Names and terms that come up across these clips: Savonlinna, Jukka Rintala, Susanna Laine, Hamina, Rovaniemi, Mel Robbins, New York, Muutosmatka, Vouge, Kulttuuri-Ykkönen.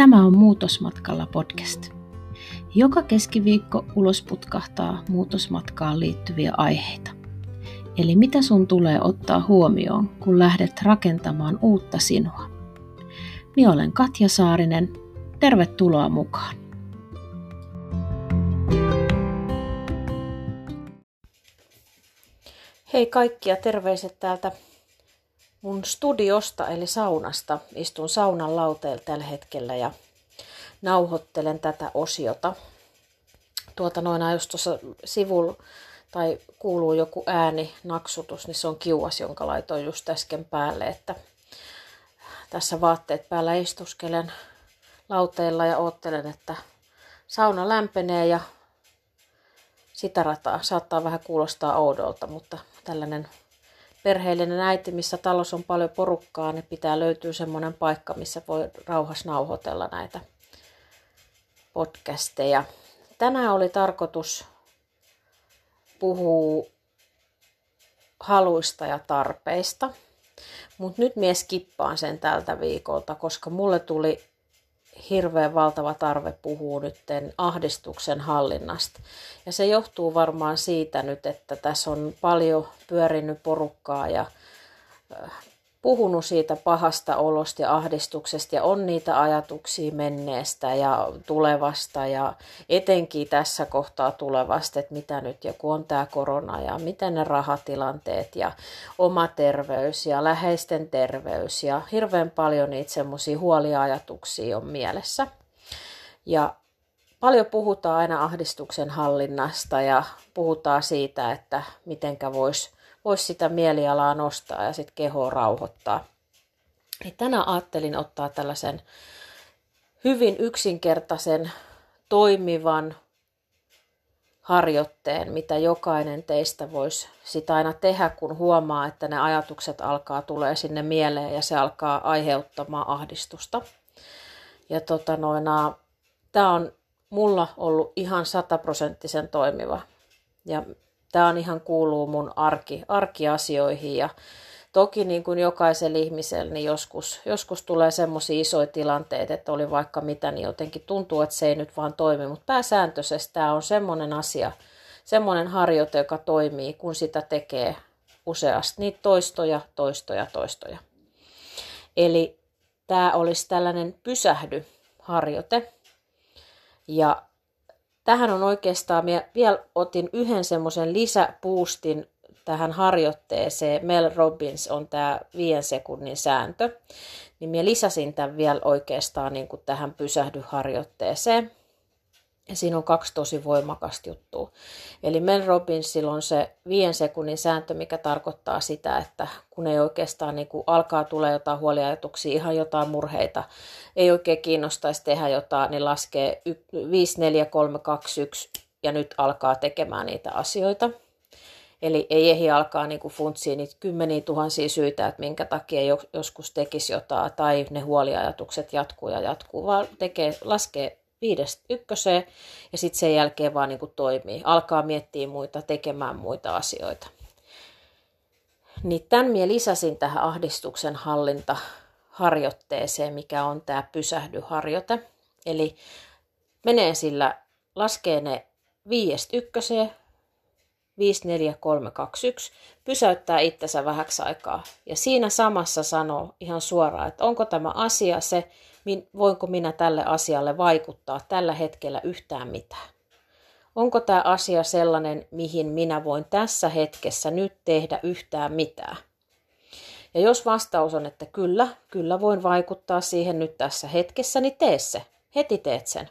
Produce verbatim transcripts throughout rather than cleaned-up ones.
Tämä on Muutosmatkalla podcast. Joka keskiviikko ulos putkahtaa muutosmatkaan liittyviä aiheita. Eli mitä sun tulee ottaa huomioon, kun lähdet rakentamaan uutta sinua? Minä olen Katja Saarinen. Tervetuloa mukaan! Hei kaikkia, terveiset täältä mun studiosta eli saunasta. Istun saunan lauteella tällä hetkellä ja nauhoittelen tätä osiota. Tuota noina, jos tuossa sivulla tai kuuluu joku ääni, naksutus, niin se on kiuas, jonka laitoin just äsken päälle, että tässä vaatteet päällä istuskelen lauteilla ja oottelen, että sauna lämpenee ja sitä rataa. Saattaa vähän kuulostaa oudolta, mutta tällainen perheellinen äiti, missä talossa on paljon porukkaa, niin pitää löytyä semmoinen paikka, missä voi rauhassa nauhoitella näitä podcasteja. Tänään oli tarkoitus puhua haluista ja tarpeista, mutta nyt mie skippaan sen tältä viikolta, koska mulle tuli hirveän valtava tarve puhua nytten ahdistuksen hallinnasta. Ja se johtuu varmaan siitä nyt, että tässä on paljon pyörinyt porukkaa ja puhunut siitä pahasta olosta ja ahdistuksesta ja on niitä ajatuksia menneestä ja tulevasta ja etenkin tässä kohtaa tulevasta, että mitä nyt ja kun on tämä korona ja miten ne rahatilanteet ja oma terveys ja läheisten terveys ja hirveän paljon niitä semmoisia huolia ajatuksia on mielessä. Ja paljon puhutaan aina ahdistuksen hallinnasta ja puhutaan siitä, että mitenkä voisi Voisi sitä mielialaa nostaa ja sitten kehoa rauhoittaa. Ja tänään ajattelin ottaa tällaisen hyvin yksinkertaisen, toimivan harjoitteen, mitä jokainen teistä voisi sitä aina tehdä, kun huomaa, että ne ajatukset alkaa tulee sinne mieleen ja se alkaa aiheuttamaan ahdistusta. Ja tota noina, tämä on mulla ollut ihan sataprosenttisen toimiva ja tämä on ihan kuuluu mun arki, arkiasioihin ja toki niin kuin jokaisella ihmisellä niin joskus, joskus tulee semmoisia isoja tilanteita, että oli vaikka mitä, niin jotenkin tuntuu, että se ei nyt vaan toimi. Mutta pääsääntöisesti tämä on semmoinen asia, semmoinen harjoite, joka toimii, kun sitä tekee useasti. Niitä toistoja, toistoja, toistoja. Eli tämä olisi tällainen pysähdyharjoite ja tähän on oikeastaan, minä vielä otin yhden semmoisen lisäboostin tähän harjoitteeseen. Mel Robbins on tämä viiden sekunnin sääntö. Niin minä lisäsin tämän vielä oikeastaan niin kuin tähän pysähdyharjoitteeseen. Ja siinä on kaksi tosi voimakasta juttua. Eli Mel Robbinsilla on se viiden sekunnin sääntö, mikä tarkoittaa sitä, että kun ei oikeastaan niin kuin alkaa tulla jotain huoliajatuksia, ihan jotain murheita, ei oikein kiinnostaisi tehdä jotain, niin laskee viisi, neljä, kolme, kaksi, yksi ja nyt alkaa tekemään niitä asioita. Eli ei ehdi alkaa niin kuin funtsia niitä kymmeniä tuhansia syitä, että minkä takia joskus tekisi jotain tai ne huoliajatukset jatkuu ja jatkuu, vaan tekee, laskee viidestä ykköseen ja sitten sen jälkeen vaan niin kuin toimii. Alkaa miettiä muita, tekemään muita asioita. Niin tämän minä lisäsin tähän ahdistuksen hallintaharjoitteeseen, mikä on tämä pysähdyharjoite. Eli menee sillä, laskee ne viidestä ykköseen, viisi, neljä, kolme, kaksi, yksi, pysäyttää itsensä vähäksi aikaa. Ja siinä samassa sanoo ihan suoraan, että onko tämä asia se, voinko minä tälle asialle vaikuttaa tällä hetkellä yhtään mitään. Onko tämä asia sellainen, mihin minä voin tässä hetkessä nyt tehdä yhtään mitään? Ja jos vastaus on, että kyllä, kyllä voin vaikuttaa siihen nyt tässä hetkessä, niin tee se. Heti teet sen.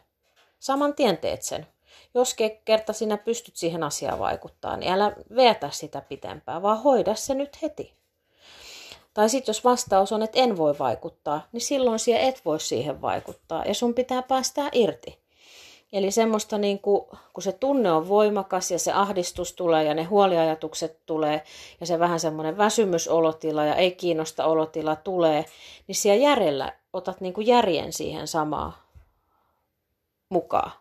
Saman tien teet sen. Jos kerta sinä pystyt siihen asiaan vaikuttaa, niin älä veetä sitä pitempään, vaan hoida se nyt heti. Tai sitten jos vastaus on, että en voi vaikuttaa, niin silloin sinä et voi siihen vaikuttaa ja sun pitää päästää irti. Eli semmoista, niin kuin, kun se tunne on voimakas ja se ahdistus tulee ja ne huoliajatukset tulee ja se vähän semmoinen väsymysolotila ja ei kiinnosta olotila tulee, niin siellä järjellä otat niin kuin järjen siihen samaan mukaan.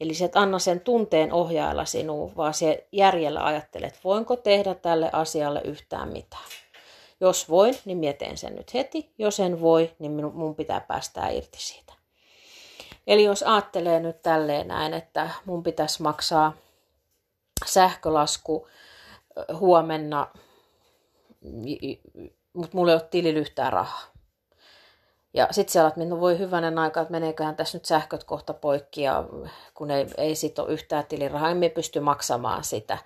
Eli sä et anna sen tunteen ohjailla sinua, vaan sä järjellä ajattelet, voinko tehdä tälle asialle yhtään mitään. Jos voin, niin mietin sen nyt heti. Jos en voi, niin minun, mun pitää päästää irti siitä. Eli jos ajattelee nyt tälleen näin, että mun pitäisi maksaa sähkölasku huomenna, mutta mulla ei ole tilillä yhtään rahaa. Ja sitten sä alat, että no voi hyvänen aika, että meneeköhän tässä nyt sähköt kohta poikki, ja kun ei, ei sit ole yhtään tilirahaa, emme pysty maksamaan sitä.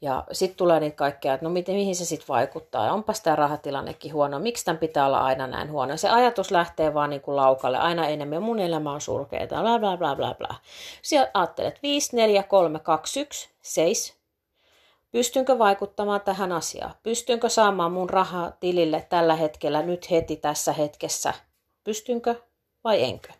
Ja sitten tulee niitä kaikkea, että no miten, mihin se sitten vaikuttaa, ja onpas tämä rahatilannekin huono, miksi tämän pitää olla aina näin huono. Se ajatus lähtee vaan niin kuin laukalle, aina enemmän, mun elämä on surkeeta, bla bla bla bla bla. Siellä ajattelet, viisi, neljä, kolme, kaksi, yksi, seitsemän, pystynkö vaikuttamaan tähän asiaan? Pystynkö saamaan mun rahaa tilille tällä hetkellä, nyt heti tässä hetkessä? Pystynkö vai enkö?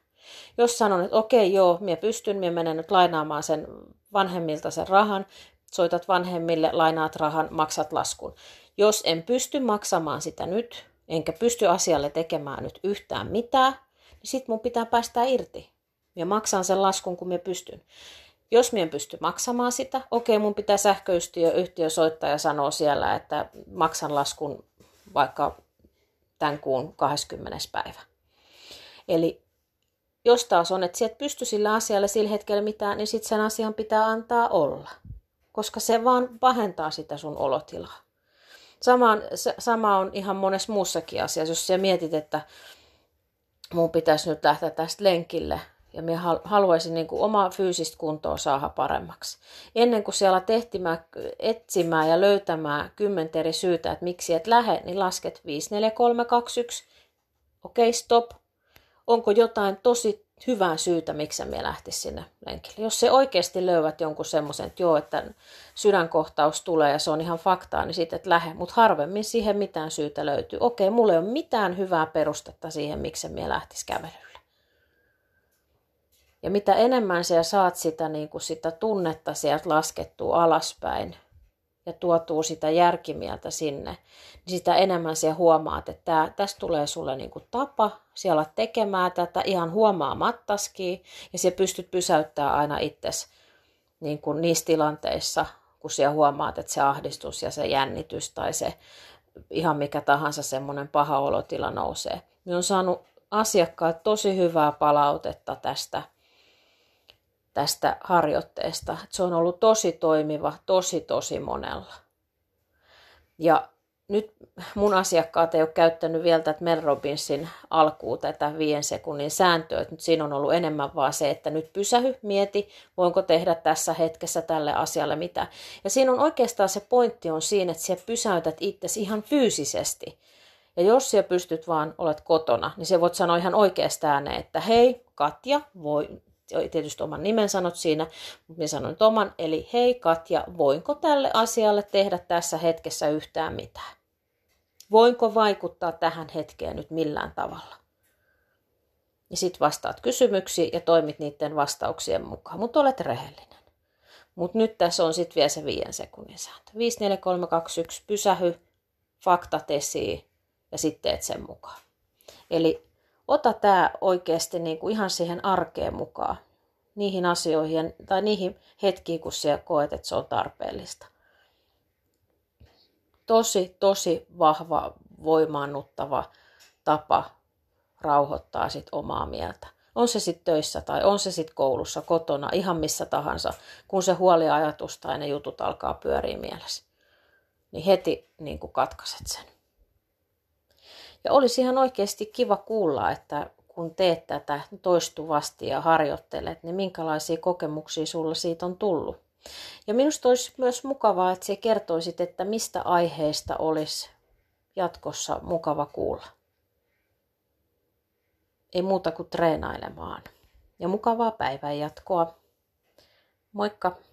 Jos sanon, että okei, joo, minä pystyn, minä menen nyt lainaamaan sen vanhemmilta sen rahan, soitat vanhemmille, lainaat rahan, maksat laskun. Jos en pysty maksamaan sitä nyt, enkä pysty asialle tekemään nyt yhtään mitään, niin sitten mun pitää päästä irti. Minä maksan sen laskun, kun minä pystyn. Jos minä en pysty maksamaan sitä, okei, mun pitää sähköyhtiö yhtiö soittaa ja sanoa siellä, että maksan laskun vaikka tämän kuun kahdeskymmenes päivä. Eli jos taas on, että sä et pysty sillä asialla sillä hetkellä mitään, niin sitten sen asian pitää antaa olla, koska se vaan pahentaa sitä sun olotilaa. Samaan, sama on ihan monessa muussakin asiassa. Jos sä mietit, että mun pitäisi nyt lähteä tästä lenkille ja minä haluaisin niin kuin omaa fyysistä kuntoa saada paremmaksi. Ennen kuin siellä tehtimään, etsimään ja löytämään kymmentä eri syytä, että miksi et lähde, niin lasket viisi, neljä, kolme, kaksi, yksi. Okei, stop. Onko jotain tosi hyvää syytä, miksi minä lähtisin sinne lenkille? Jos se oikeasti löydät jonkun semmoisen, että joo, että sydänkohtaus tulee ja se on ihan faktaa, niin sitten et lähde. Mutta harvemmin siihen mitään syytä löytyy. Okei, mulla ei ole mitään hyvää perustetta siihen, miksi minä lähtisi kävelylle. Ja mitä enemmän sinä saat sitä, niin kuin sitä tunnetta sieltä laskettua alaspäin ja tuotuu sitä järkimieltä sinne, niin sitä enemmän sinä huomaat, että tää, tästä tulee sulle niin kuin tapa, sinä alat tekemään tätä ihan huomaamattaskin, ja sinä pystyt pysäyttämään aina itsesi niin kuin niissä tilanteissa, kun sinä huomaat, että se ahdistus ja se jännitys tai se ihan mikä tahansa semmoinen paha olotila nousee. Minä olen saanut asiakkaat tosi hyvää palautetta tästä. tästä harjoitteesta. Se on ollut tosi toimiva, tosi tosi monella. Ja nyt mun asiakkaat ei ole käyttänyt vielä tätä Mel Robbinsin alkuun tätä viiden sekunnin sääntöä. Nyt siinä on ollut enemmän vaan se, että nyt pysähy, mieti, voinko tehdä tässä hetkessä tälle asialle mitä. Ja siinä on oikeastaan se pointti on siinä, että sä pysäytät itsesi ihan fyysisesti. Ja jos sä pystyt vaan, olet kotona, niin sä voit sanoa ihan oikeasta ääneen, että hei Katja, voi... Tietysti oman nimen sanot siinä, mutta minä sanon oman, eli hei Katja, voinko tälle asialle tehdä tässä hetkessä yhtään mitään? Voinko vaikuttaa tähän hetkeen nyt millään tavalla? Ja sitten vastaat kysymyksiin ja toimit niiden vastauksien mukaan, mutta olet rehellinen. Mutta nyt tässä on sitten vielä se viiden sekunnin sääntö. viisi, neljä, kolme, kaksi, yksi, pysähy, faktat esiin ja sitten teet sen mukaan. Eli ota tämä oikeasti niin kuin ihan siihen arkeen mukaan, niihin asioihin tai niihin hetkiin, kun sinä koet, että se on tarpeellista. Tosi, tosi vahva, voimaannuttava tapa rauhoittaa sit omaa mieltä. On se sitten töissä tai on se sitten koulussa, kotona, ihan missä tahansa, kun se huoliajatus tai ne jutut alkaa pyöriä mielessä. Niin heti niin kuin katkaiset sen. Ja olisi ihan oikeasti kiva kuulla, että kun teet tätä toistuvasti ja harjoittelet, niin minkälaisia kokemuksia sulla siitä on tullut. Ja minusta olisi myös mukavaa, että sä kertoisit, että mistä aiheesta olisi jatkossa mukava kuulla. Ei muuta kuin treenailemaan. Ja mukavaa päivän jatkoa. Moikka!